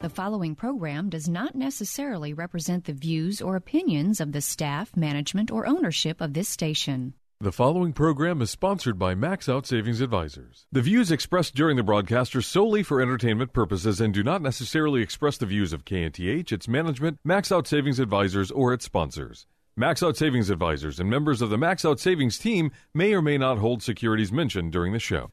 The following program does not necessarily represent the views or opinions of the staff, management, or ownership of this station. The following program is sponsored by Max Out Savings Advisors. The views expressed during the broadcast are solely for entertainment purposes and do not necessarily express the views of KNTH, its management, Max Out Savings Advisors, or its sponsors. Max Out Savings Advisors and members of the Max Out Savings team may or may not hold securities mentioned during the show.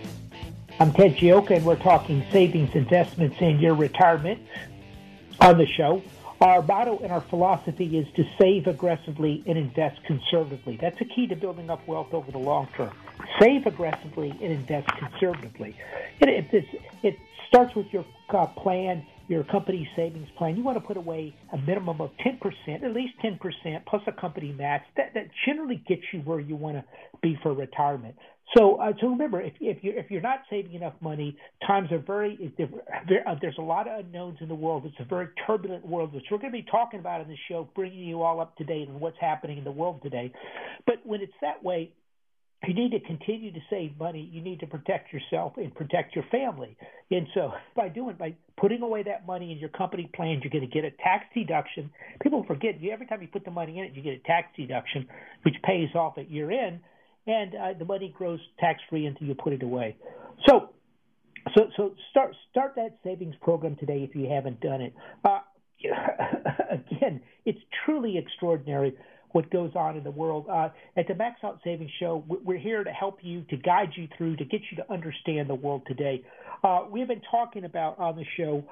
I'm Ted Gioia, and we're talking savings, investments, and your retirement on the show. Our motto and our philosophy is to save aggressively and invest conservatively. That's a key to building up wealth over the long term. Save aggressively and invest conservatively. It starts with your plan, your company savings plan. You want to put away a minimum of 10%, at least 10%, plus a company match. That generally gets you where you want to be for retirement. So remember, if you're not saving enough money, there's a lot of unknowns in the world. It's a very turbulent world, which we're going to be talking about on this show, bringing you all up to date on what's happening in the world today. But when it's that way, you need to continue to save money. You need to protect yourself and protect your family. And so by putting away that money in your company plans, you're going to get a tax deduction. People forget, every time you put the money in it, you get a tax deduction, which pays off at year end. And the money grows tax-free until you put it away. So start that savings program today if you haven't done it. Again, it's truly extraordinary what goes on in the world. At the Max Out Savings Show, we're here to help you, to guide you through, to get you to understand the world today. We've been talking about on the show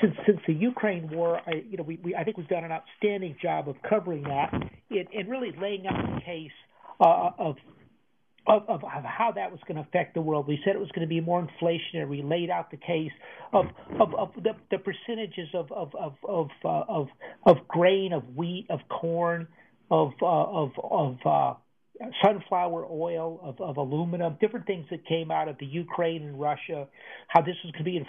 since the Ukraine war, I think we've done an outstanding job of covering that and really laying out the case of how that was going to affect the world. We said it was going to be more inflationary. We laid out the case of the percentages of grain, of wheat, of corn, of sunflower oil, of aluminum, different things that came out of the Ukraine and Russia, how this was going to be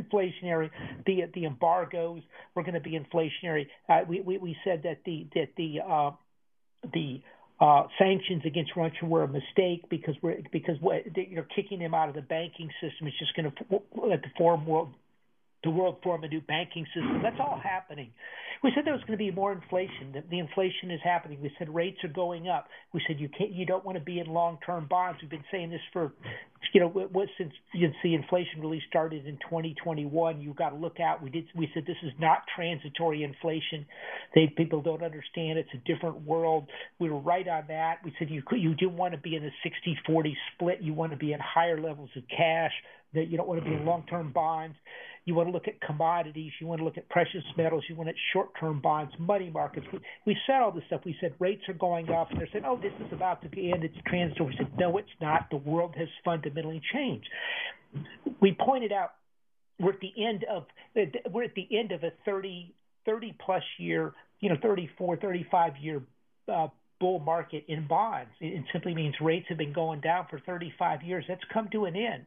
inflationary, the embargoes were going to be inflationary. We said that the sanctions against Russia were a mistake because kicking them out of the banking system is just going to let the world form a new banking system. That's all happening. We said there was going to be more inflation. The inflation is happening. We said rates are going up. We said you don't want to be in long-term bonds. We've been saying this for since the inflation really started in 2021. You've got to look out. We said this is not transitory inflation. People don't understand. It's a different world. We were right on that. We said you do want to be in a 60-40 split. You want to be in higher levels of cash. That you don't want to be in long-term bonds. You want to look at commodities. You want to look at precious metals. You want to short-term bonds, money markets. We said all this stuff. We said rates are going up. And they said, oh, this is about to end. It's transitory. We said, no, it's not. The world has fundamentally changed. We pointed out we're at the end of a 30-plus year, 34, 35-year bull market in bonds. It simply means rates have been going down for 35 years. That's come to an end.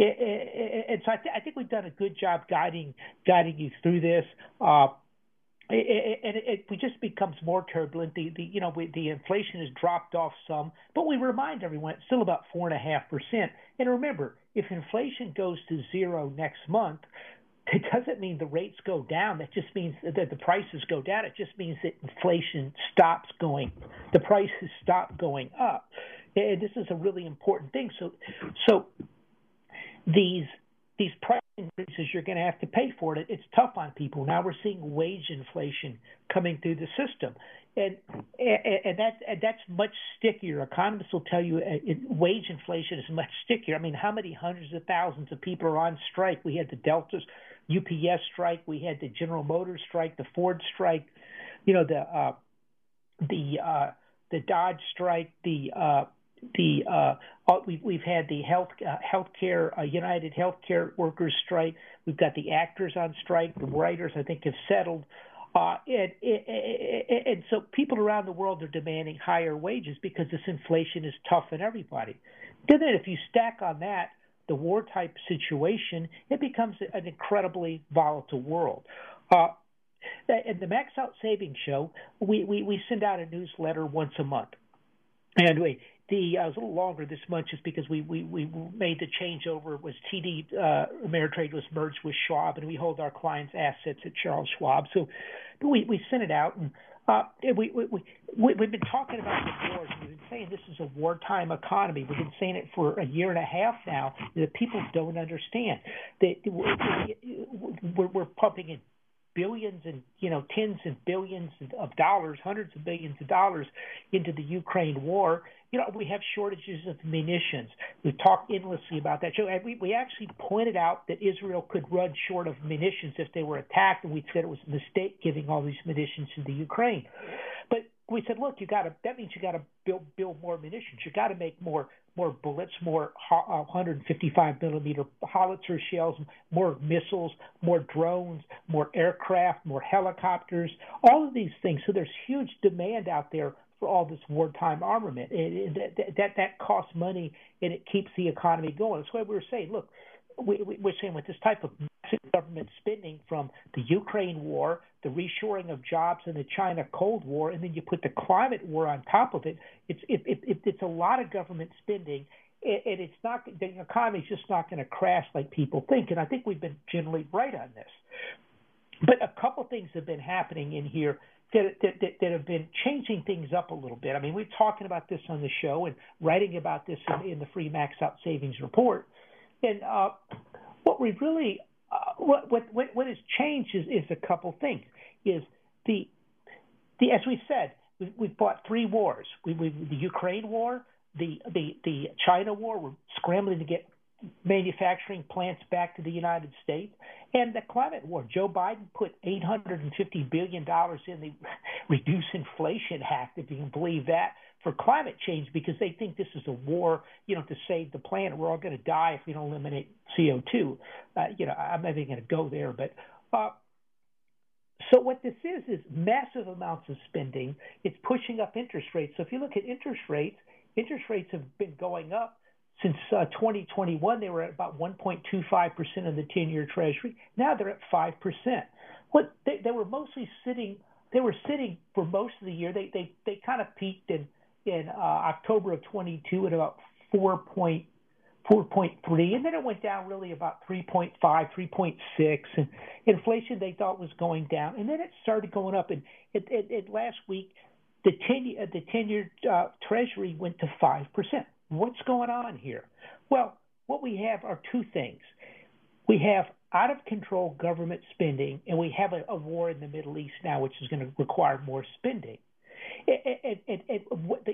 And so I think we've done a good job guiding you through this. It just becomes more turbulent. The inflation has dropped off some, but we remind everyone it's still about 4.5%. And remember, if inflation goes to zero next month, it doesn't mean the rates go down. That just means that the prices go down. It just means that inflation stops going. The prices stop going up. And this is a really important thing. So these prices increases, you're going to have to pay for it. It's tough on people. Now we're seeing wage inflation coming through the system. And that's much stickier. Economists will tell you wage inflation is much stickier. I mean, how many hundreds of thousands of people are on strike? We had the Delta's UPS strike. We had the General Motors strike, the Ford strike, you know, the Dodge strike, we've had the United Healthcare Workers strike. We've got the actors on strike. The writers, I think, have settled. And so people around the world are demanding higher wages because this inflation is tough on everybody. Then if you stack on that the war-type situation, it becomes an incredibly volatile world. And the Max Out Savings Show, we send out a newsletter once a month. And it was a little longer this month just because we made the changeover. It was TD Ameritrade was merged with Schwab, and we hold our clients' assets at Charles Schwab. So we sent it out, and we've been talking about the wars. We've been saying this is a wartime economy. We've been saying it for a year and a half now that people don't understand. We're pumping in billions and, you know, tens of billions of dollars, hundreds of billions of dollars into the Ukraine war. You know, we have shortages of munitions. We've talked endlessly about that. And we actually pointed out that Israel could run short of munitions if they were attacked, and we said it was a mistake giving all these munitions to the Ukraine. But we said, look, that means you got to build more munitions. You got to make more bullets, more 155 millimeter howitzer shells, more missiles, more drones, more aircraft, more helicopters, all of these things. So there's huge demand out there for all this wartime armament. That costs money, and it keeps the economy going. That's why we were saying, look, we're saying with this type of massive government spending from the Ukraine war, the reshoring of jobs in the China Cold War, and then you put the climate war on top of it, it's a lot of government spending, and it's not, the economy's just not going to crash like people think. And I think we've been generally right on this. But a couple things have been happening in here that have been changing things up a little bit. I mean, we're talking about this on the show and writing about this in the free Max Out Savings Report. And what has changed is a couple things. Is the as we said, we've fought three wars. The Ukraine war, the China war. We're scrambling to get manufacturing plants back to the United States, and the climate war. Joe Biden put $850 billion in the Reduce Inflation Act, if you can believe that, for climate change, because they think this is a war, you know, to save the planet. We're all going to die if we don't eliminate CO2. You know, I'm not even going to go there. But so what this is massive amounts of spending. It's pushing up interest rates. So if you look at interest rates have been going up. Since 2021, they were at about 1.25% of the 10-year Treasury. Now they're at 5%. What they were mostly sitting, they were sitting for most of the year. They kind of peaked in October of 22 at about 4.3, and then it went down really about 3.5, 3.6. And inflation they thought was going down, and then it started going up. And it last week, the 10-year Treasury went to 5%. What's going on here? Well, what we have are two things. We have out-of-control government spending, and we have a war in the Middle East now, which is going to require more spending. The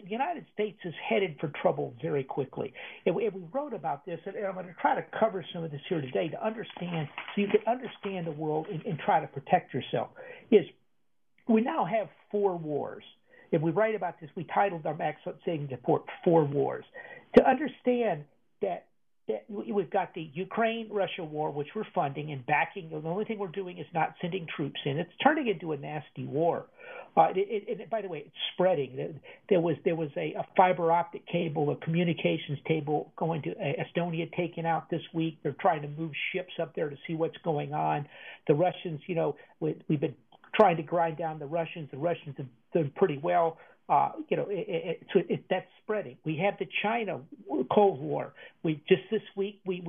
United States is headed for trouble very quickly. And we wrote about this, and I'm going to try to cover some of this here today to understand, so you can understand the world and try to protect yourself. Is we now have four wars. If we write about this, we titled our Max Out Savings Report, Four Wars, to understand that we've got the Ukraine-Russia war, which we're funding and backing. The only thing we're doing is not sending troops in. It's turning into a nasty war. By the way, it's spreading. There was a fiber optic cable, a communications cable going to Estonia taken out this week. They're trying to move ships up there to see what's going on. The Russians, you know, we've been trying to grind down the Russians. The Russians have done pretty well. You know, that's spreading. We have the China Cold War. We just this week we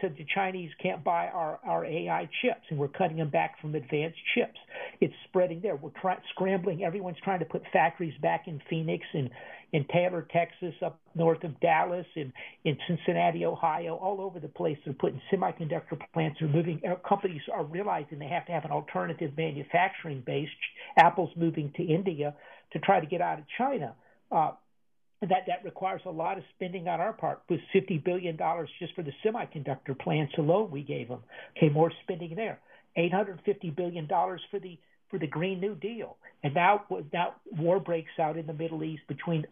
said the Chinese can't buy our AI chips, and we're cutting them back from advanced chips. It's spreading there. We're scrambling. Everyone's trying to put factories back in Phoenix, in Taylor, Texas, up north of Dallas, in Cincinnati, Ohio, all over the place. They're putting semiconductor plants. They're moving. Companies are realizing they have to have an alternative manufacturing base. Apple's moving to India to try to get out of China. That requires a lot of spending on our part. It was $50 billion just for the semiconductor plants alone we gave them. Okay, more spending there. $850 billion for the Green New Deal. And now war breaks out in the Middle East between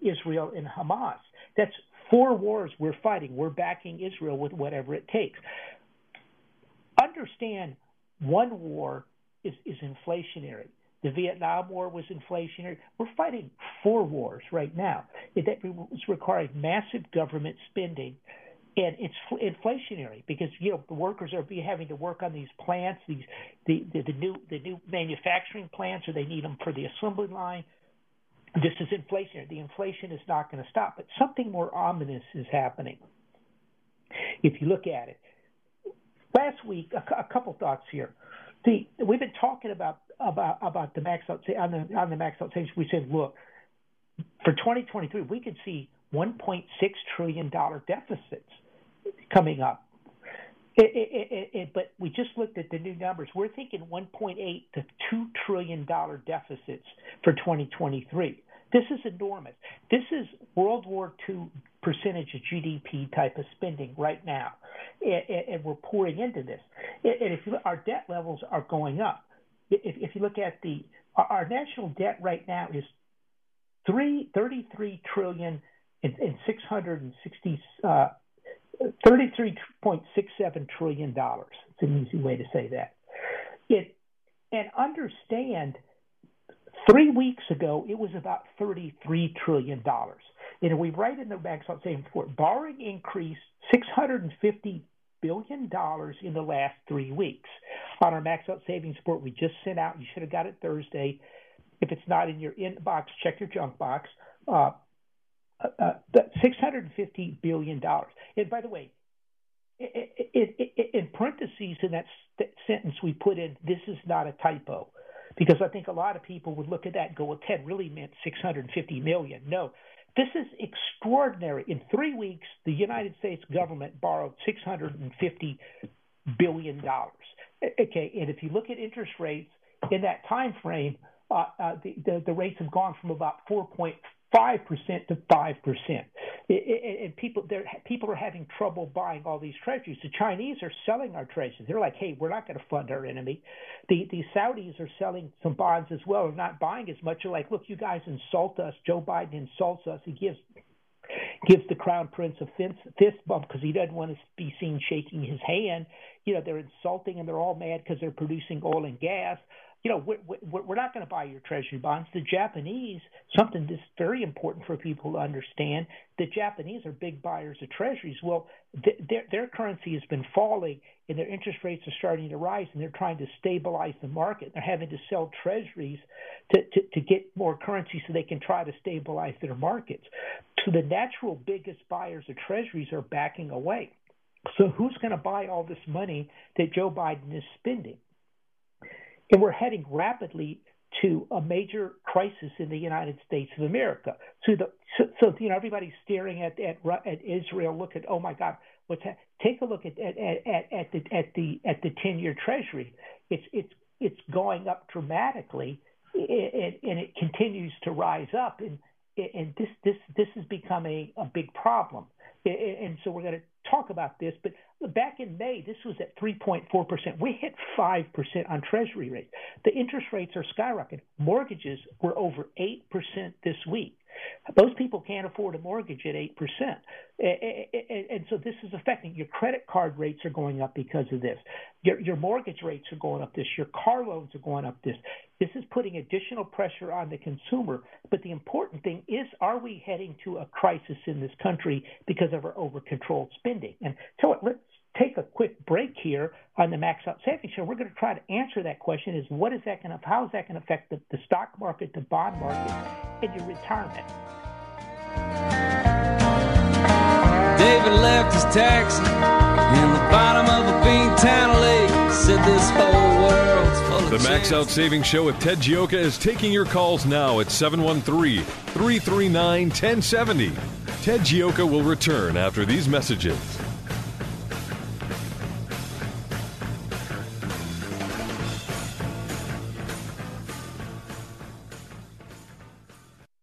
Israel and Hamas. That's four wars we're fighting. We're backing Israel with whatever it takes. Understand, one war is inflationary. The Vietnam War was inflationary. We're fighting four wars right now. It's requiring massive government spending, and it's inflationary because the workers are having to work on these plants, the new manufacturing plants, or they need them for the assembly line. This is inflationary. The inflation is not going to stop, but something more ominous is happening. If you look at it, last week, a couple thoughts here. We've been talking about the max out on the max out savings. We said, look, for 2023, we could see $1.6 trillion deficits coming up. But we just looked at the new numbers. We're thinking $1.8 to $2 trillion deficits for 2023. This is enormous. This is World War II percentage of GDP type of spending right now, and we're pouring into this. And if you look, our debt levels are going up. If you look at our national debt right now is $33 trillion and $33.67 trillion. It's an easy way to say that. And understand, 3 weeks ago, it was about $33 trillion. And we write in the Max Out Savings Report, borrowing increased $650 billion in the last 3 weeks. On our Max Out Savings Report, we just sent out, you should have got it Thursday. If it's not in your inbox, check your junk box. $650 billion. And by the way, in parentheses in that sentence we put in, this is not a typo. Because I think a lot of people would look at that and go, well, Ted really meant $650 million. No, this is extraordinary. In 3 weeks, the United States government borrowed $650 billion. Okay, and if you look at interest rates in that time frame, the rates have gone from about 4.5% to 5%. And people are having trouble buying all these treasuries. The Chinese are selling our treasuries. They're like, hey, we're not going to fund our enemy. The Saudis are selling some bonds as well and not buying as much. They're like, look, you guys insult us. Joe Biden insults us. He gives the Crown Prince a fist bump because he doesn't want to be seen shaking his hand. They're insulting and they're all mad because they're producing oil and gas. We're not going to buy your treasury bonds. The Japanese, something that's very important for people to understand, the Japanese are big buyers of treasuries. Well, their currency has been falling and their interest rates are starting to rise, and they're trying to stabilize the market. They're having to sell treasuries to get more currency so they can try to stabilize their markets. So the natural biggest buyers of treasuries are backing away. So who's going to buy all this money that Joe Biden is spending? And we're heading rapidly to a major crisis in the United States of America. So everybody's staring at Israel. Look at, oh my God, take a look at the 10-year Treasury. It's going up dramatically, and it continues to rise up. And this has become a big problem. And so we're going to talk about this, but back in May, this was at 3.4%. We hit 5% on Treasury rates. The interest rates are skyrocketing. Mortgages were over 8% this week. Most people can't afford a mortgage at 8%. And so this is affecting your credit card rates are going up because of this. Your mortgage rates are going up this. Your car loans are going up this. This is putting additional pressure on the consumer. But the important thing is, are we heading to a crisis in this country because of our over-controlled spending? And so let's take a quick break here on the Max Out Savings Show. We're going to try to answer that question is how is that going to affect the stock market, the bond market, and your retirement? David left his taxi in the bottom of a bean town lake. Said this whole world's full of The Max Out Savings Show with Ted Gioia is taking your calls now at 713-339-1070. Ted Gioia will return after these messages.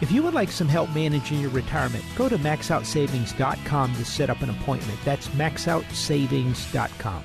If you would like some help managing your retirement, go to maxoutsavings.com to set up an appointment. That's maxoutsavings.com.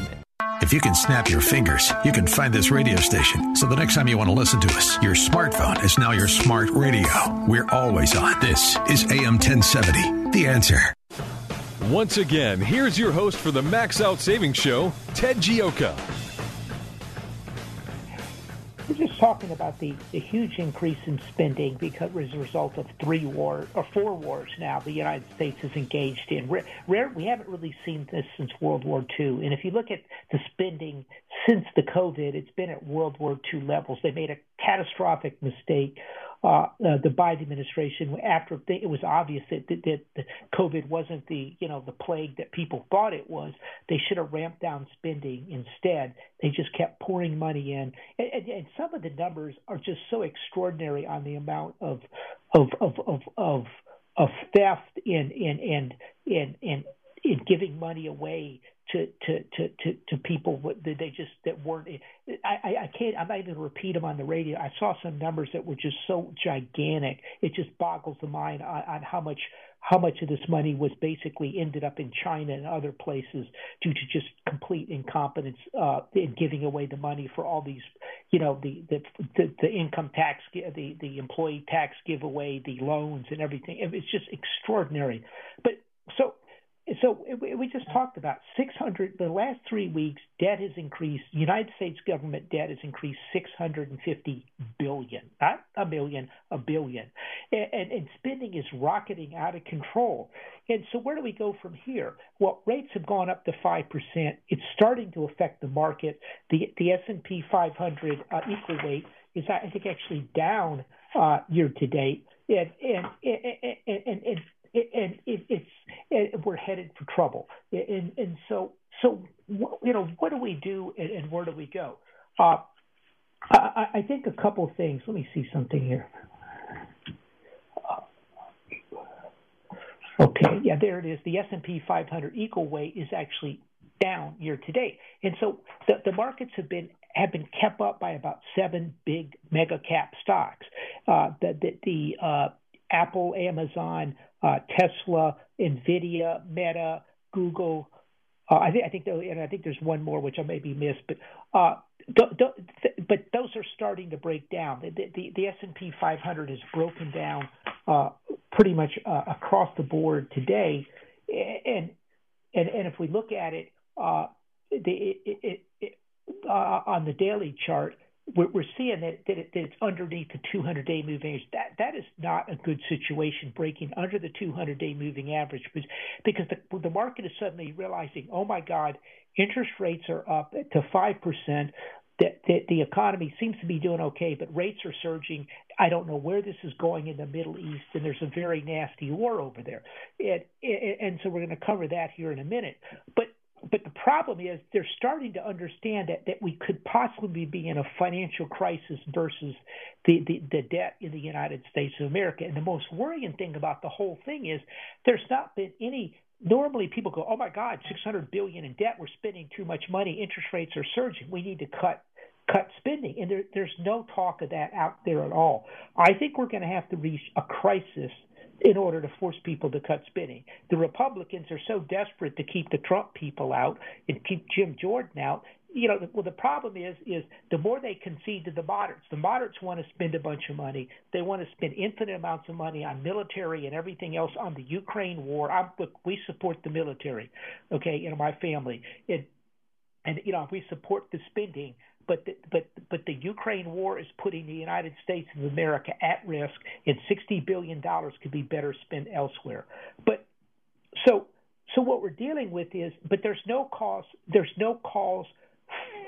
If you can snap your fingers, you can find this radio station. So the next time you want to listen to us, your smartphone is now your smart radio. We're always on. This is AM 1070, The Answer. Once again, here's your host for the Max Out Savings Show, Ted Gioia. We're just talking about the huge increase in spending because as a result of four wars now the United States is engaged in. We haven't really seen this since World War II. And if you look at the spending since the COVID, it's been at World War II levels. They made a catastrophic mistake. The Biden administration, after it was obvious that COVID wasn't the plague that people thought it was, they should have ramped down spending instead. They just kept pouring money in, and some of the numbers are just so extraordinary on the amount of theft in giving money away to people that weren't. I can't. I'm not even going to repeat them on the radio. I saw some numbers that were just so gigantic. It just boggles the mind on how much of this money was basically ended up in China and other places due to just complete incompetence in giving away the money for all these, the income tax, the employee tax giveaway, the loans and everything. It's just extraordinary. So we just talked about the last 3 weeks, debt has increased. United States government debt has increased $650 billion, not a million, a billion. And spending is rocketing out of control. And so where do we go from here? Well, rates have gone up to 5%. It's starting to affect the market. The S&P 500 equal weight is, I think, actually down year to date. And we're headed for trouble. So what do we do and where do we go? I think a couple of things. Let me see something here. Okay, yeah, there it is. The S&P 500 equal weight is actually down year to date, and so the markets have been kept up by about seven big mega cap stocks. The Apple, Amazon, Tesla, Nvidia, Meta, Google. I think there's one more which I maybe missed, but those are starting to break down. The S&P 500 is broken down pretty much across the board today, and And if we look at it, on the daily chart, we're seeing that it's underneath the 200-day moving average. That is not a good situation, breaking under the 200-day moving average, because the market is suddenly realizing, oh, my God, interest rates are up to 5%. The economy seems to be doing okay, but rates are surging. I don't know where this is going in the Middle East, and there's a very nasty war over there. And so we're going to cover that here in a minute. But the problem is they're starting to understand that we could possibly be in a financial crisis versus the debt in the United States of America. And the most worrying thing about the whole thing is there's not been any – normally people go, oh, my God, $600 billion in debt. We're spending too much money. Interest rates are surging. We need to cut spending. And there's no talk of that out there at all. I think we're going to have to reach a crisis in order to force people to cut spending. The Republicans are so desperate to keep the Trump people out and keep Jim Jordan out. You know, well, the problem is the more they concede to the moderates want to spend a bunch of money. They want to spend infinite amounts of money on military and everything else, on the Ukraine war. Look, we support the military, okay, my family. And we support the spending. But the Ukraine war is putting the United States of America at risk, and $60 billion could be better spent elsewhere. But so what we're dealing with is, but there's no cause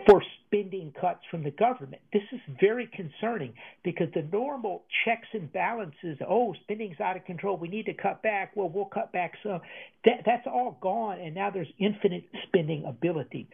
for spending cuts from the government. This is very concerning because the normal checks and balances, oh, spending's out of control, we need to cut back, well, we'll cut back some. That's all gone, and now there's infinite spending ability.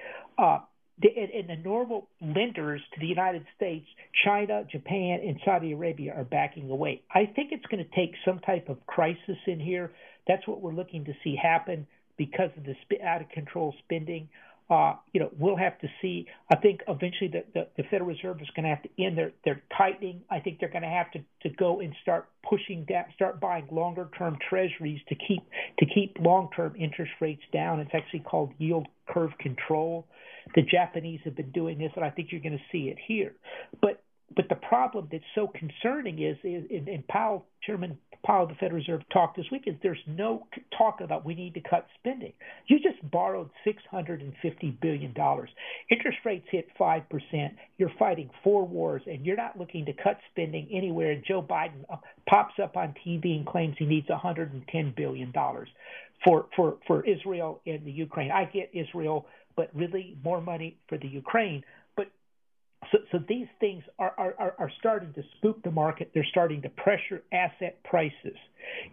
And the normal lenders to the United States, China, Japan, and Saudi Arabia are backing away. I think it's going to take some type of crisis in here. That's what we're looking to see happen because of the out-of-control spending. We'll have to see. I think eventually the Federal Reserve is going to have to end their tightening. I think they're going to have to go and start pushing down, start buying longer-term treasuries to keep long-term interest rates down. It's actually called yield curve control. The Japanese have been doing this, and I think you're going to see it here. But the problem that's so concerning is and Powell, Chairman Powell of the Federal Reserve, talked this week, is there's no talk about we need to cut spending. You just borrowed $650 billion. Interest rates hit 5%. You're fighting four wars, and you're not looking to cut spending anywhere. And Joe Biden pops up on TV and claims he needs $110 billion for Israel and the Ukraine. I get Israel, but really more money for the Ukraine. So these things are starting to spook the market. They're starting to pressure asset prices.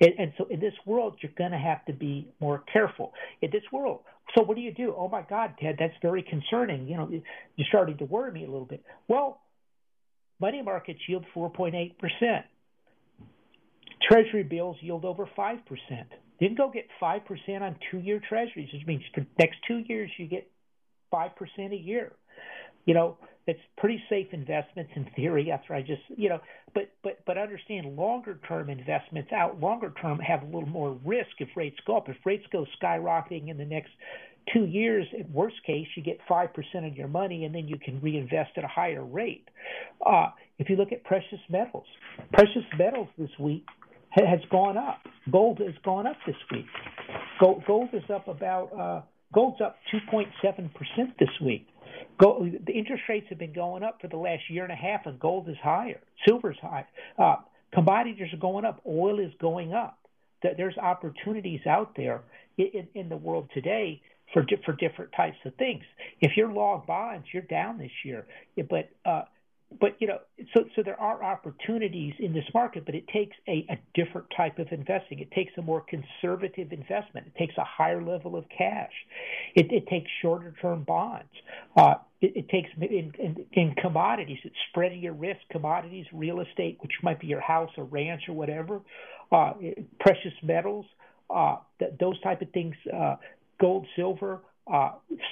And so in this world, you're going to have to be more careful in this world. So what do you do? Oh, my God, Ted, that's very concerning. You're starting to worry me a little bit. Well, money markets yield 4.8%. Treasury bills yield over 5%. You can go get 5% on two-year treasuries, which means for the next 2 years you get 5% a year. That's pretty safe investments in theory. After I just, but understand longer-term investments out longer-term have a little more risk if rates go up. If rates go skyrocketing in the next 2 years, at worst case, you get 5% of your money, and then you can reinvest at a higher rate. If you look at precious metals this week has gone up. Gold has gone up this week. Gold is up about gold's up 2.7% this week. The interest rates have been going up for the last year and a half, and gold is higher. Silver's high. Commodities are going up. Oil is going up. There's opportunities out there in the world today for different types of things. If you're long bonds, you're down this year. But there are opportunities in this market, but it takes a different type of investing. It takes a more conservative investment. It takes a higher level of cash. It takes shorter-term bonds. It takes in commodities. It's spreading your risk. Commodities, real estate, which might be your house or ranch or whatever, precious metals, those type of things, gold, silver,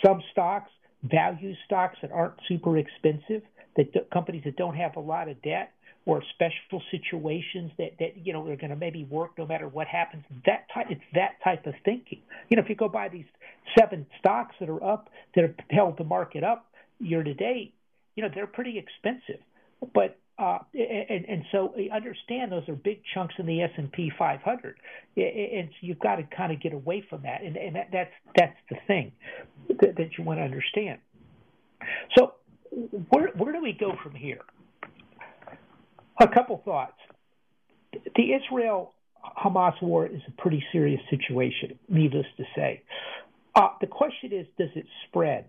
some stocks, value stocks that aren't super expensive. That companies that don't have a lot of debt or special situations that are going to maybe work no matter what happens. It's that type of thinking. If you go buy these 7 stocks that are up, that have held the market up year to date, they're pretty expensive. But And so understand those are big chunks in the S&P 500. And so you've got to kind of get away from that. And that's the thing that you want to understand. So where do we go from here? A couple thoughts. The Israel-Hamas war is a pretty serious situation, needless to say. The question is, does it spread?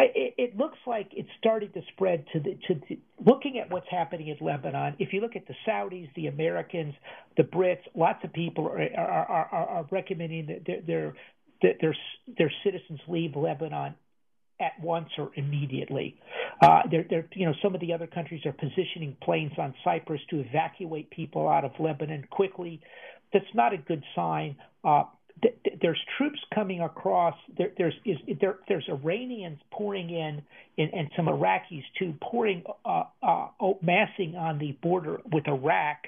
It looks like it's starting to spread to looking at what's happening in Lebanon. If you look at the Saudis, the Americans, the Brits, lots of people are recommending that their citizens leave Lebanon at once or immediately. Some of the other countries are positioning planes on Cyprus to evacuate people out of Lebanon quickly. That's not a good sign. There's troops coming across. There's Iranians pouring in, and some Iraqis too, massing on the border with Iraq,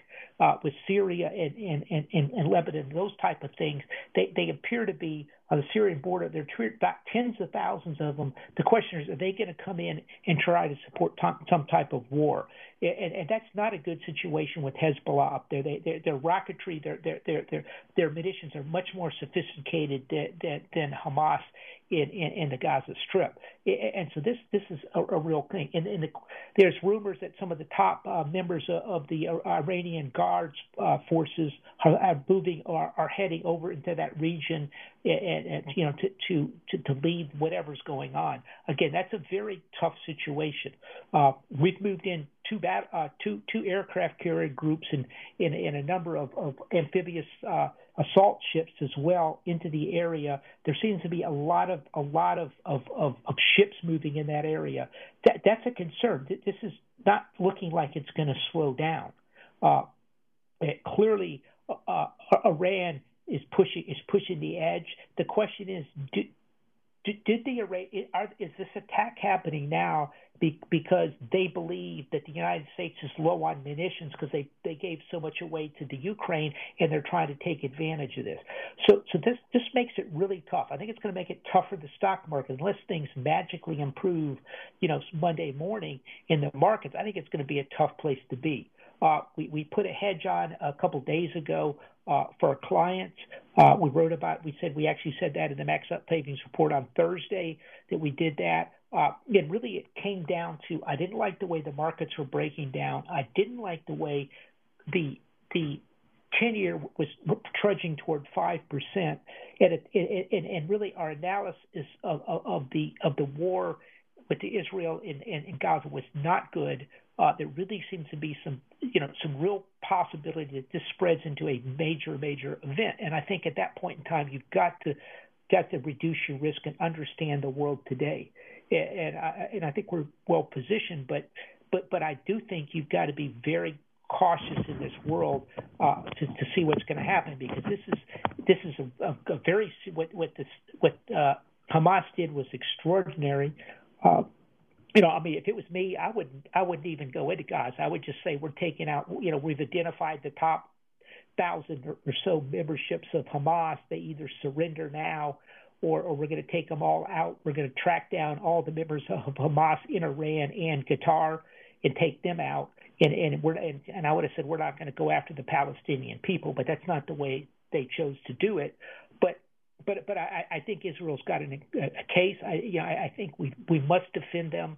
with Syria and Lebanon. Those type of things. They appear to be on the Syrian border. There are about tens of thousands of them. The question is, are they going to come in and try to support some type of war? And that's not a good situation with Hezbollah up there. Their rocketry, their munitions are much more sophisticated than Hamas in the Gaza Strip. And so this is a real thing. And there's rumors that some of the top members of the Iranian Guards forces are heading over into that region to lead whatever's going on. Again, that's a very tough situation. We've moved in two aircraft carrier groups and a number of amphibious assault ships as well into the area. There seems to be a lot of ships moving in that area. That's a concern. This is not looking like it's going to slow down. Clearly, Iran is pushing the edge. The question is, is this attack happening now because they believe that the United States is low on munitions because they gave so much away to the Ukraine and they're trying to take advantage of this? So this makes it really tough. I think it's going to make it tough for the stock market unless things magically improve, Monday morning in the markets. I think it's going to be a tough place to be. We put a hedge on a couple days ago for our clients. We actually said that in the Max Out Savings report on Thursday that we did that. And really it came down to I didn't like the way the markets were breaking down. I didn't like the way the 10-year was trudging toward 5%, and really our analysis of the war with Israel and Gaza was not good. There really seems to be some real possibility that this spreads into a major event, and I think at that point in time you've got to reduce your risk and understand the world today. And I think we're well positioned, but I do think you've got to be very cautious in this world to see what's going to happen, because this is a very what Hamas did was extraordinary. If it was me, I wouldn't even go into Gaza. I would just say we're taking out. We've identified the top 1,000 or so memberships of Hamas. They either surrender now, or we're going to take them all out. We're going to track down all the members of Hamas in Iran and Qatar and take them out. And I would have said we're not going to go after the Palestinian people, but that's not the way they chose to do it. But I think Israel's got a case. I think we must defend them,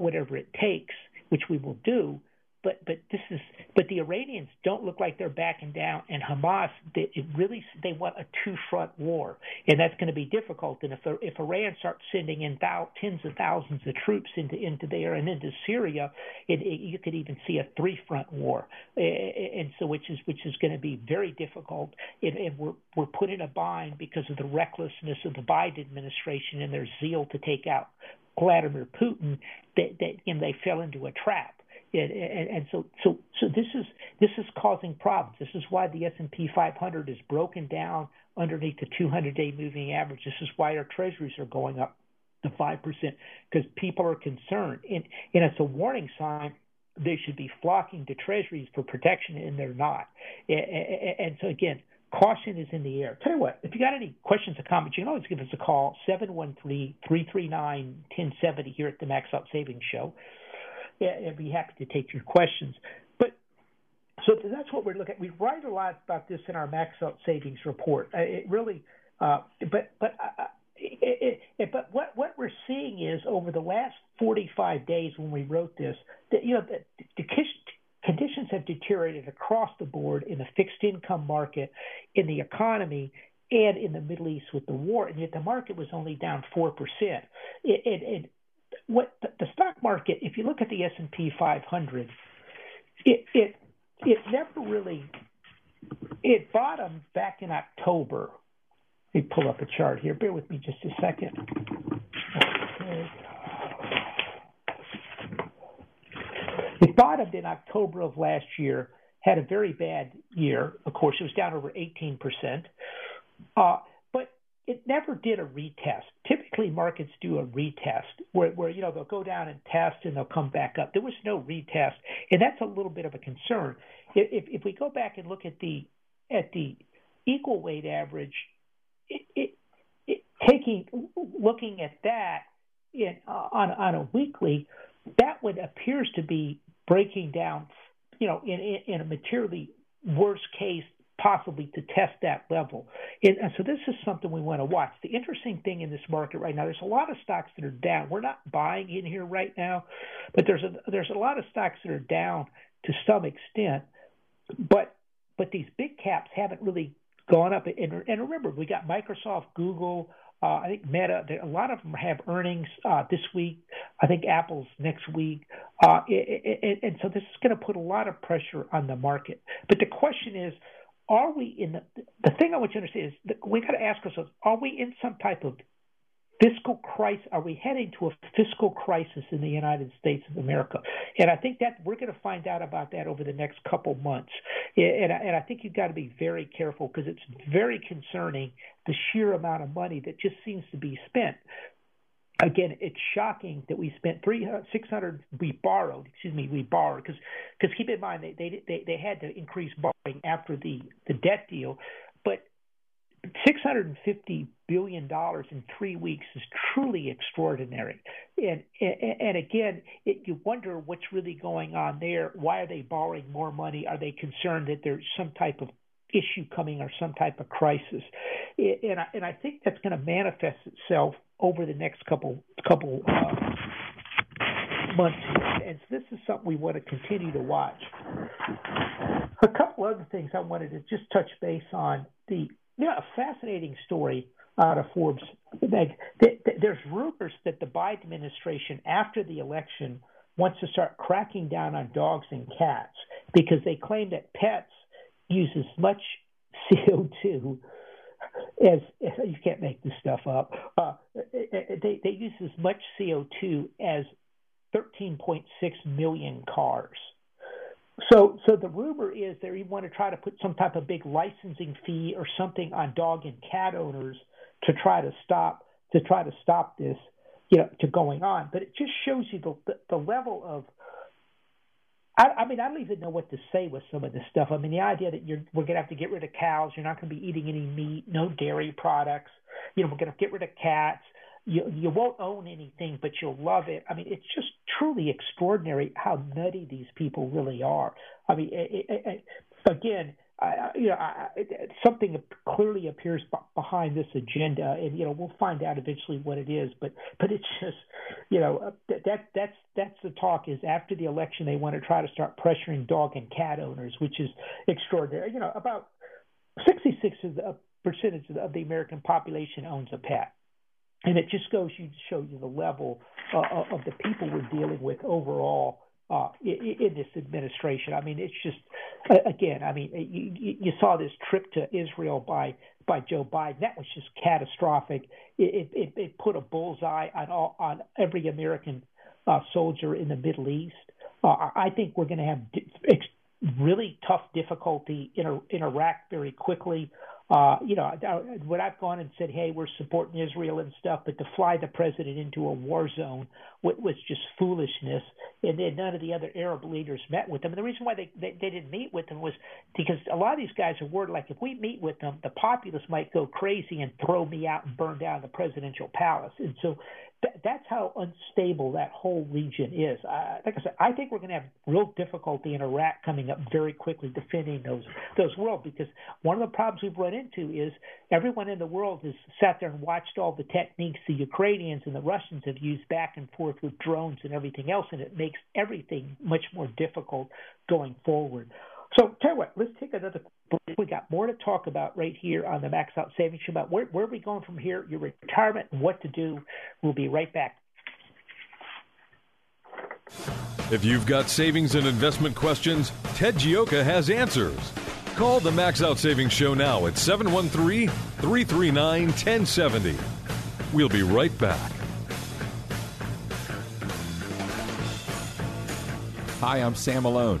whatever it takes, which we will do. But the Iranians don't look like they're backing down, and Hamas they want a two-front war, and that's going to be difficult. And if Iran starts sending in tens of thousands of troops into there and into Syria, you could even see a three-front war, and so which is going to be very difficult. And we're put in a bind because of the recklessness of the Biden administration and their zeal to take out Vladimir Putin. That they fell into a trap. And so this is causing problems. This is why the S&P 500 is broken down underneath the 200-day moving average. This is why our treasuries are going up to 5%, because people are concerned. And it's a warning sign. They should be flocking to treasuries for protection, and they're not. And so, again, Caution is in the air. Tell you what, if you got any questions or comments, you can always give us a call, 713-339-1070 here at the Max Out Savings Show. Yeah, I'd be happy to take your questions. So that's what we're looking at. We write a lot about this in our Max Out Savings report. It really, but what we're seeing is over the last 45 days when we wrote this, that, you know, the conditions have deteriorated across the board in the fixed income market, in the economy, and in the Middle East with the war. And yet the market was only down 4%. The stock market, if you look at the S&P 500, it never really – it bottomed back in October. Let me pull up a chart here. Bear with me just a second. Okay. It bottomed in October of last year, had a very bad year. Of course, it was down over 18%. But it never did a retest. Typically, markets do a retest where you know, they'll go down and test and they'll come back up. There was no retest, and that's a little bit of a concern. If we go back and look at the equal weight average, looking at that on a weekly, that one appears to be breaking down, you know, in a materially worse case, possibly to test that level. And so this is something we want to watch. The interesting thing in this market right now, there's a lot of stocks that are down. We're not buying in here right now, but there's a lot of stocks that are down to some extent, but these big caps haven't really gone up. And remember, we got Microsoft, Google, I think Meta, a lot of them have earnings this week. I think Apple's next week. And so this is going to put a lot of pressure on the market. But the question is, are we in the thing I want you to understand is that we got to ask ourselves: are we in some type of fiscal crisis? Are we heading to a fiscal crisis in the United States of America? And I think that we're going to find out about that over the next couple months. And I think you've got to be very careful because it's very concerning the sheer amount of money that just seems to be spent. Again, it's shocking that we spent we borrowed because keep in mind they had to increase borrowing after the debt deal, but $650 billion in 3 weeks is truly extraordinary. And again, you wonder what's really going on there. Why are they borrowing more money? Are they concerned that there's some type of issue coming or some type of crisis? And I think that's going to manifest itself over the next couple months. And so this is something we want to continue to watch. A couple other things I wanted to just touch base on. A fascinating story out of Forbes. There's rumors that the Biden administration, after the election, wants to start cracking down on dogs and cats because they claim that pets use as much CO2 as you can't make this stuff up. They use as much CO2 as 13.6 million cars. So the rumor is they want to try to put some type of big licensing fee or something on dog and cat owners to try to stop this, you know, to going on. But it just shows you the level of. I don't even know what to say with some of this stuff. I mean, the idea that we're going to have to get rid of cows, you're not going to be eating any meat, no dairy products. You know, we're going to get rid of cats. You won't own anything, but you'll love it. I mean, it's just truly extraordinary how nutty these people really are. I mean, something clearly appears behind this agenda, and you know we'll find out eventually what it is. But it's just, you know, that's the talk is after the election they want to try to start pressuring dog and cat owners, which is extraordinary. You know, about 66% of the American population owns a pet. And it just goes to show you the level of the people we're dealing with overall in this administration. I mean, it's just, again, I mean, you saw this trip to Israel by Joe Biden. That was just catastrophic. It put a bullseye on every American soldier in the Middle East. I think we're going to have really tough difficulty in Iraq very quickly. What I've gone and said, hey, we're supporting Israel and stuff, but to fly the president into a war zone was just foolishness. And then none of the other Arab leaders met with them. And the reason why they didn't meet with them was because a lot of these guys are worried, like, if we meet with them, the populace might go crazy and throw me out and burn down the presidential palace. And so that's how unstable that whole region is. Like I said, I think we're going to have real difficulty in Iraq coming up very quickly defending those world, because one of the problems we've run into is everyone in the world has sat there and watched all the techniques the Ukrainians and the Russians have used back and forth with drones and everything else, and it makes everything much more difficult going forward. So tell you what, let's take another break. We got more to talk about right here on the Max Out Savings Show about where are we going from here, your retirement, and what to do. We'll be right back. If you've got savings and investment questions, Ted Gioia has answers. Call the Max Out Savings Show now at 713-339-1070. We'll be right back. Hi, I'm Sam Malone,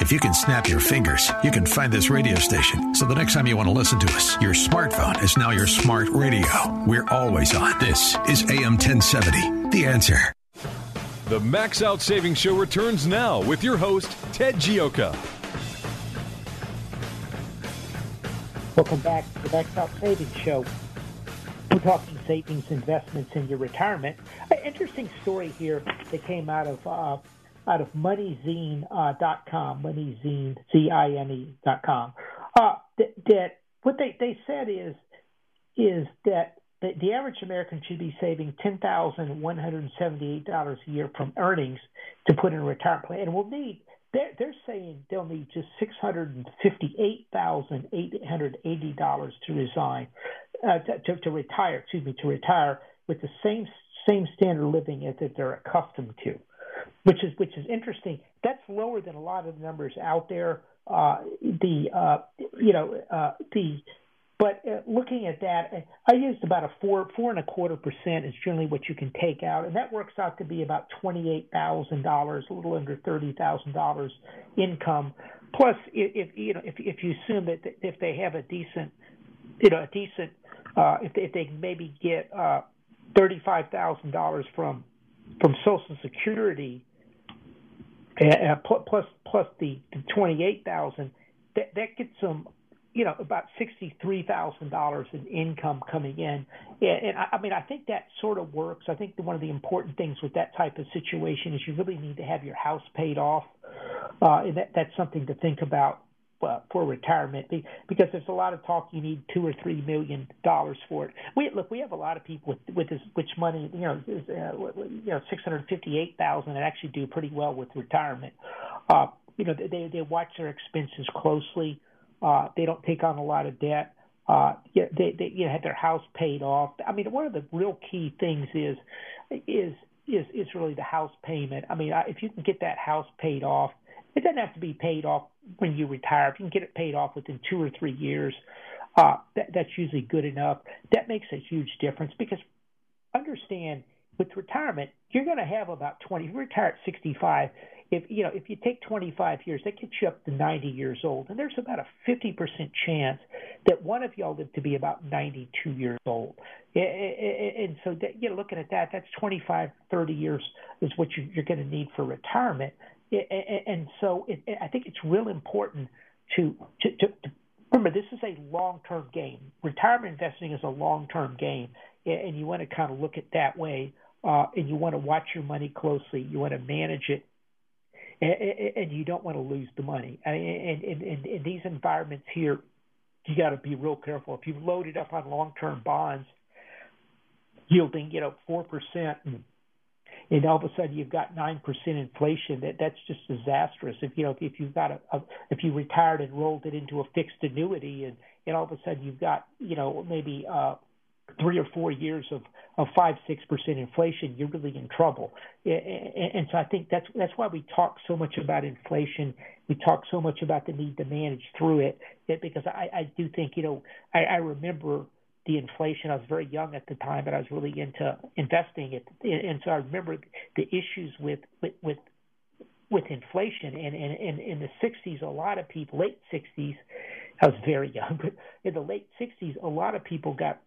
If you can snap your fingers, you can find this radio station. So the next time you want to listen to us, your smartphone is now your smart radio. We're always on. This is AM 1070, The Answer. The Max Out Savings Show returns now with your host, Ted Gioia. Welcome back to the Max Out Savings Show. We're talking savings, investments, and your retirement. An interesting story here that came out of moneyzine.com, moneyzine, zine.com, that what they said is that the average American should be saving $10,178 a year from earnings to put in a retirement plan. And we'll need, they're saying they'll need just $658,880 to retire with the same standard of living as that they're accustomed to. Which is interesting. That's lower than a lot of the numbers out there. Looking at that, I used about a 4.25% is generally what you can take out, and that works out to be about $28,000, a little under $30,000 income. Plus, if you assume that if they have a decent, if they maybe get $35,000 from Social Security, plus the $28,000, that gets them, about $63,000 in income coming in. And I mean, I think that sort of works. I think one of the important things with that type of situation is you really need to have your house paid off, and that's something to think about for retirement, because there's a lot of talk you need $2 or $3 million for it. We have a lot of people with money, $658,000 that actually do pretty well with retirement. They watch their expenses closely. They don't take on a lot of debt. They had their house paid off. I mean, one of the real key things is really the house payment. I mean, if you can get that house paid off, it doesn't have to be paid off when you retire. If you can get it paid off within 2 or 3 years, that's usually good enough. That makes a huge difference, because understand, with retirement, you're going to have about 20. If you retire at 65, if you take 25 years, that gets you up to 90 years old, and there's about a 50% chance that one of y'all live to be about 92 years old. And so, looking at that, that's 25, 30 years is what you're going to need for retirement. And so, I think it's real important to remember, this is a long-term game. Retirement investing is a long-term game, and you want to kind of look at that way, and you want to watch your money closely. You want to manage it, and you don't want to lose the money. And in these environments here, you got to be real careful. If you've loaded up on long-term bonds yielding, 4%, and all of a sudden you've got 9% inflation, that's just disastrous. If you retired and rolled it into a fixed annuity, and all of a sudden you've got maybe 3 or 4 years of 5-6% inflation, you're really in trouble. And so I think that's why we talk so much about inflation. We talk so much about the need to manage through it, because I do think I remember the inflation. I was very young at the time, but I was really into investing it, and so I remember the issues with inflation. And in the 60s, a lot of people, late 60s, I was very young, but in the late 60s, a lot of people got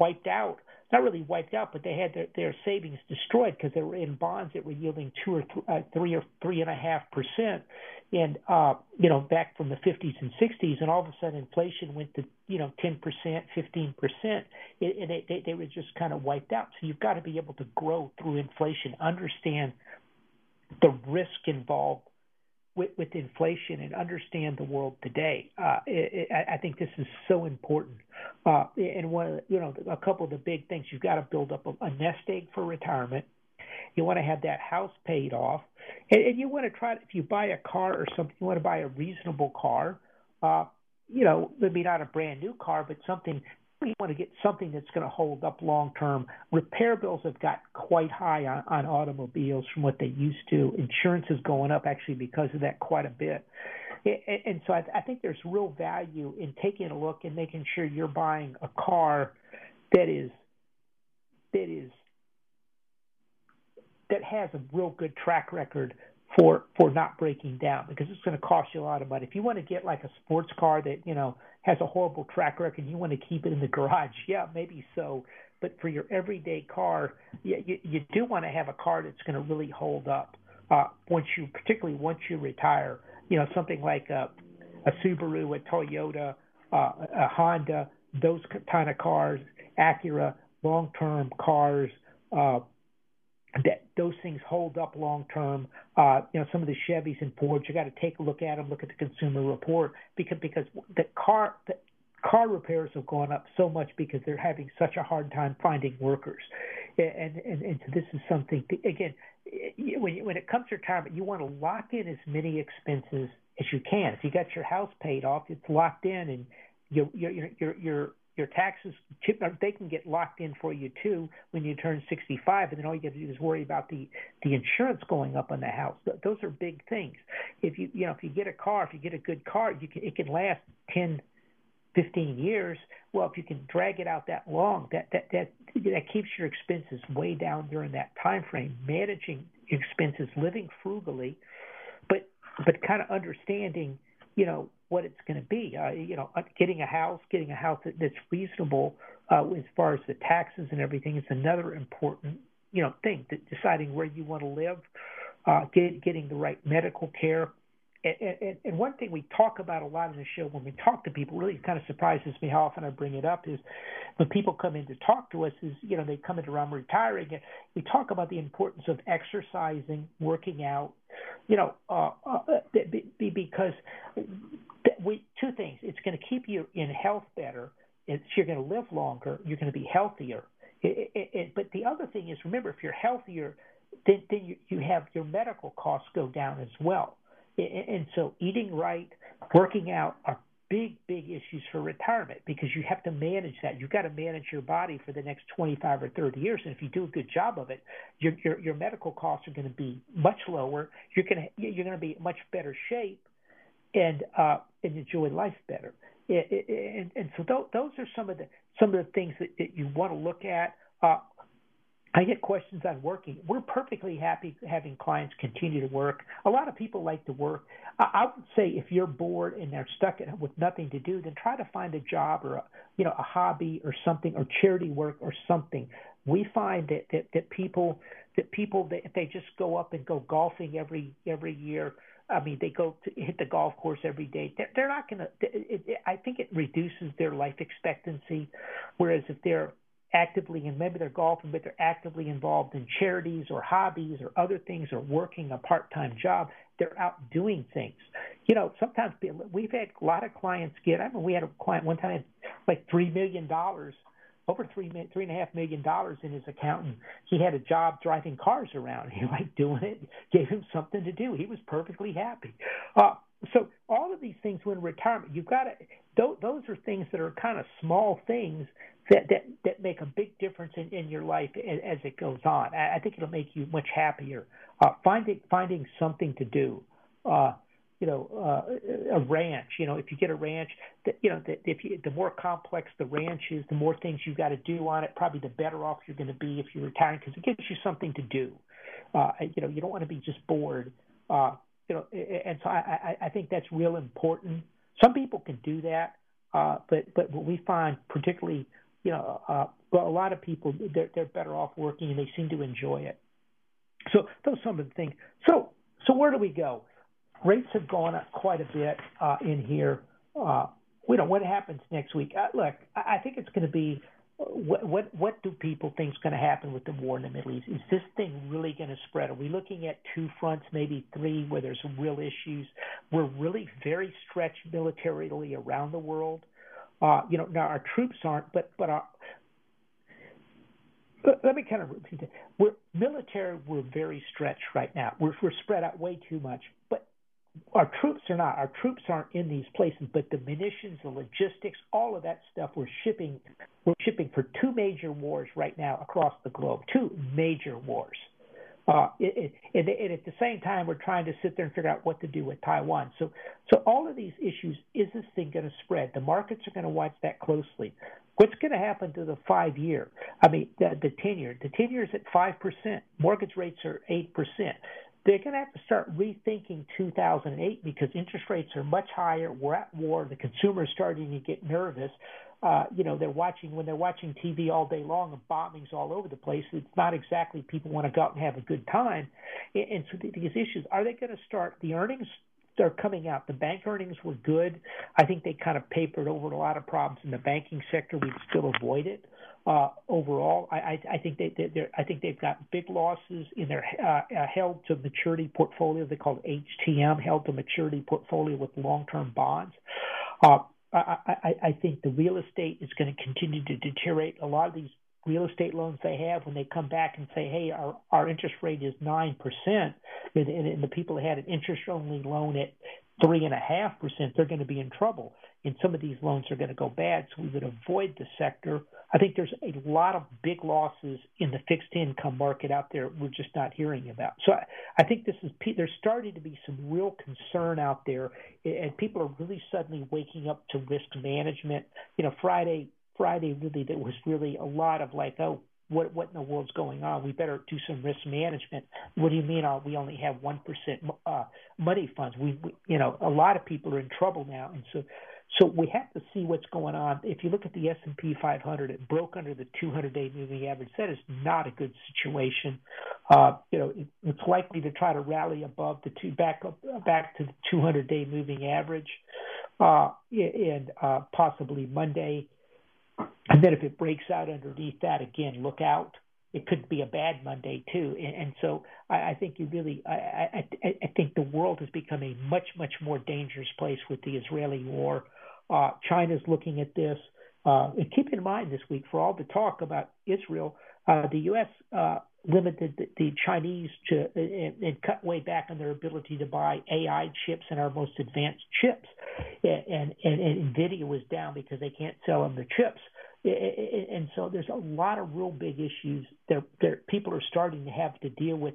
wiped out. Not really wiped out, but they had their savings destroyed because they were in bonds that were yielding 2 or 3 or 3.5%, and back from the 50s and 60s, and all of a sudden inflation went to 10%, 15%, and they were just kind of wiped out. So you've got to be able to grow through inflation, understand the risk involved with inflation, and understand the world today. I think this is so important. And one of the, a couple of the big things, you've got to build up a nest egg for retirement. You want to have that house paid off, and you want to try. If you buy a car or something, you want to buy a reasonable car. Maybe not a brand new car, but something. You want to get something that's going to hold up long term. Repair bills have got quite high on automobiles from what they used to. Insurance is going up actually because of that quite a bit. And so I think there's real value in taking a look and making sure you're buying a car that has a real good track record for not breaking down, because it's going to cost you a lot of money. If you want to get like a sports car that, has a horrible track record, you want to keep it in the garage, yeah, maybe so. But for your everyday car, you do want to have a car that's going to really hold up once you retire. Something like a Subaru, a Toyota, a Honda, those kind of cars, Acura, long-term cars, that those things hold up long term. Some of the Chevys and Fords, you got to take a look at them. Look at the Consumer Report, because the car repairs have gone up so much because they're having such a hard time finding workers. And so this is something again. When it comes to retirement, you want to lock in as many expenses as you can. If you got your house paid off, it's locked in, and your taxes, they can get locked in for you too when you turn 65, and then all you got to do is worry about the insurance going up on the house. Those are big things. If you get a good car, it can last 10, 15 years. Well, if you can drag it out that long, that keeps your expenses way down during that time frame. Managing expenses, living frugally, but kind of understanding, what it's going to be, getting a house that's reasonable as far as the taxes and everything is another important, thing. Deciding where you want to live, getting the right medical care, and one thing we talk about a lot in the show when we talk to people, really kind of surprises me how often I bring it up, is when people come in to talk to us, is they come in around retiring, and we talk about the importance of exercising, working out, because Two things. It's going to keep you in health better. You're going to live longer. You're going to be healthier. But the other thing is, remember, if you're healthier, then you have your medical costs go down as well. And so eating right, working out are big, big issues for retirement because you have to manage that. You've got to manage your body for the next 25 or 30 years. And if you do a good job of it, your medical costs are going to be much lower. You're going to be in much better shape and enjoy life better. And so those are some of the things that you want to look at. I get questions on working. We're perfectly happy having clients continue to work. A lot of people like to work. I would say if you're bored and they're stuck with nothing to do, then try to find a job or a hobby or something, or charity work or something. We find that people if they just go up and go golfing every year. I mean, they go to hit the golf course every day. They're not going to – I think it reduces their life expectancy, whereas if they're actively – and maybe they're golfing, but they're actively involved in charities or hobbies or other things or working a part-time job, they're out doing things. You know, sometimes we've had a lot of clients get – I mean, we had a client one time like $3 million, over $3.5 million in his account, and he had a job driving cars around. He liked doing it, gave him something to do. He was perfectly happy. So all of these things when retirement, you've got to those are things that are kind of small things that make a big difference in your life as it goes on. I think it'll make you much happier. Finding something to do. A ranch, if you get a ranch, the more complex the ranch is, the more things you got to do on it, probably the better off you're going to be if you're retiring, because it gives you something to do. You don't want to be just bored. And so I think that's real important. Some people can do that, but what we find particularly, a lot of people, they're better off working and they seem to enjoy it. So those are some of the things. So where do we go? Rates have gone up quite a bit in here. We don't know what happens next week. Look, I think it's going to be what do people think is going to happen with the war in the Middle East? Is this thing really going to spread? Are we looking at two fronts, maybe three, where there's real issues? We're really very stretched militarily around the world. Now our troops aren't, but our – let me kind of repeat that. We're very stretched right now. We're spread out way too much, but our troops are not. Our troops aren't in these places, but the munitions, the logistics, all of that stuff we're shipping for two major wars right now across the globe, two major wars. And at the same time, we're trying to sit there and figure out what to do with Taiwan. So all of these issues, is this thing going to spread? The markets are going to watch that closely. What's going to happen to the 5-year? I mean, the 10-year. The 10-year is at 5%. Mortgage rates are 8%. They're going to have to start rethinking 2008 because interest rates are much higher. We're at war. The consumer is starting to get nervous. They're watching TV all day long and bombings all over the place. It's not exactly people want to go out and have a good time. And so these issues, are they going to start? The earnings are coming out. The bank earnings were good. I think they kind of papered over a lot of problems in the banking sector. We'd still avoid it. Overall, I think they've got big losses in their held to maturity portfolio. They call it HTM, held to maturity portfolio with long-term bonds. I think the real estate is going to continue to deteriorate. A lot of these real estate loans they have, when they come back and say, hey, our interest rate is 9%, and the people that had an interest-only loan at 3.5%, they're going to be in trouble, and some of these loans are going to go bad, so we would avoid the sector. I think there's a lot of big losses in the fixed income market out there we're just not hearing about. So I think there's starting to be some real concern out there, and people are really suddenly waking up to risk management. Friday really there was really a lot of like, oh, What in the world's going on? We better do some risk management. What do you mean? We only have 1% money funds. We a lot of people are in trouble now, and so we have to see what's going on. If you look at the S&P 500, it broke under the 200-day moving average. That is not a good situation. It's likely to try to rally above the back to the 200-day moving average, and possibly Monday. And then if it breaks out underneath that, again, look out. it could be a bad Monday too. And so I think you really, I think the world has become a much, much more dangerous place with the Israeli war. China's looking at this. And keep in mind this week, for all the talk about Israel, the U.S. Limited the Chinese to and cut way back on their ability to buy AI chips and our most advanced chips. And Nvidia was down because they can't sell them the chips. And so there's a lot of real big issues that people are starting to have to deal with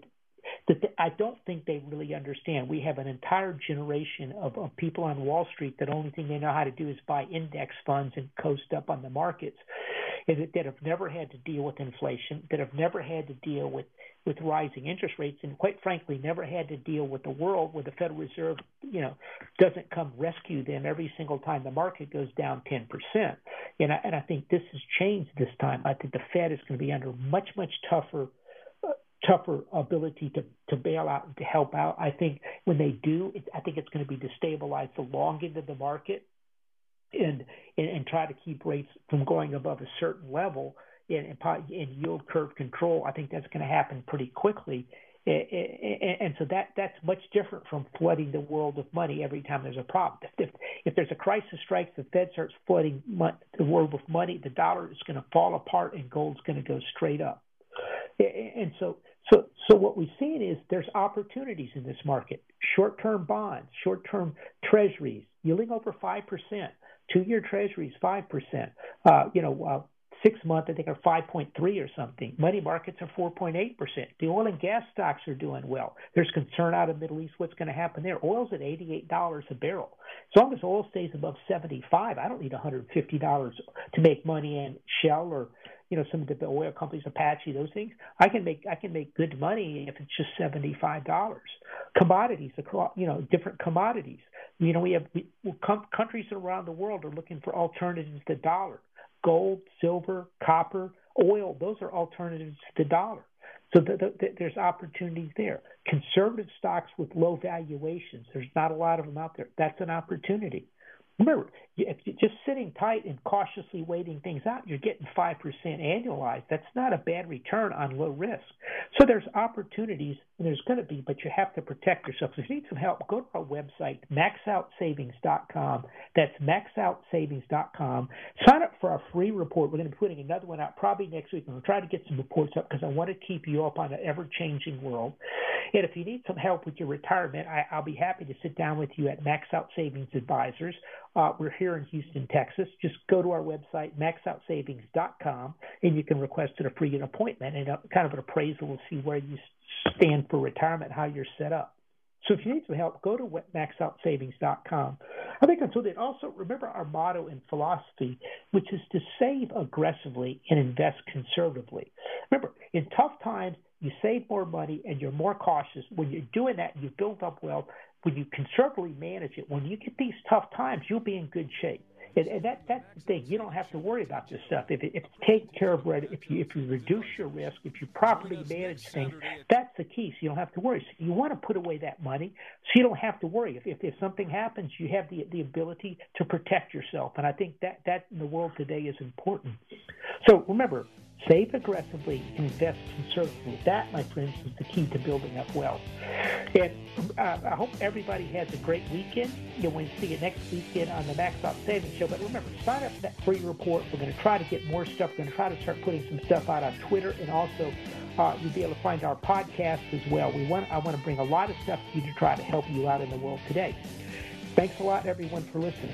that I don't think they really understand. We have an entire generation of people on Wall Street that only thing they know how to do is buy index funds and coast up on the markets, and that have never had to deal with inflation, that have never had to deal with rising interest rates, and quite frankly, never had to deal with the world where the Federal Reserve, doesn't come rescue them every single time the market goes down 10%. And I think this has changed this time. I think the Fed is going to be under much, much tougher ability to bail out and to help out. I think when they do, I think it's going to be to stabilize the long end of the market and try to keep rates from going above a certain level and yield curve control. I think that's going to happen pretty quickly. And so that's much different from flooding the world with money every time there's a problem. If there's a crisis strikes, the Fed starts flooding the world with money, the dollar is going to fall apart and gold's going to go straight up. And so what we've seen is there's opportunities in this market: short-term bonds, short-term treasuries yielding over 5%, 2-year treasuries 5%, 6-month, I think, are 5.3 or something. Money markets are 4.8%. The oil and gas stocks are doing well. There's concern out of the Middle East what's going to happen there. Oil's at $88 a barrel. As long as oil stays above 75, I don't need $150 to make money in Shell or some of the oil companies, Apache, those things. I can make good money if it's just $75. Commodities, different commodities. We have countries around the world are looking for alternatives to the dollar. Gold, silver, copper, oil, those are alternatives to the dollar. So there's opportunities there. Conservative stocks with low valuations, there's not a lot of them out there. That's an opportunity. Remember, if you're just sitting tight and cautiously waiting things out, you're getting 5% annualized. That's not a bad return on low risk. So there's opportunities, and there's going to be, but you have to protect yourself. If you need some help, go to our website, maxoutsavings.com. That's maxoutsavings.com. Sign up for our free report. We're going to be putting another one out probably next week, and we'll try to get some reports up because I want to keep you up on an ever-changing world. And if you need some help with your retirement, I'll be happy to sit down with you at Max Out Savings Advisors. We're here in Houston, Texas. Just go to our website, maxoutsavings.com, and you can request a free appointment and kind of an appraisal to see where you stand for retirement, how you're set up. So if you need some help, go to maxoutsavings.com. I think until then, also remember our motto and philosophy, which is to save aggressively and invest conservatively. Remember, in tough times, you save more money and you're more cautious. When you're doing that, you build up wealth. When you conservatively manage it, when you get these tough times, you'll be in good shape. And that thing, you don't have to worry about this stuff. If you take care of it, if you reduce your risk, if you properly manage things, that's the key. So you don't have to worry. So you want to put away that money so you don't have to worry. If something happens, you have the ability to protect yourself. And I think that in the world today is important. So remember, save aggressively, invest conservatively. That, my friends, is the key to building up wealth. And I hope everybody has a great weekend. We'll see you next weekend on the Max Out Savings Show. But remember, sign up for that free report. We're going to try to get more stuff. We're going to try to start putting some stuff out on Twitter. And also, you'll be able to find our podcast as well. I want to bring a lot of stuff to you to try to help you out in the world today. Thanks a lot, everyone, for listening.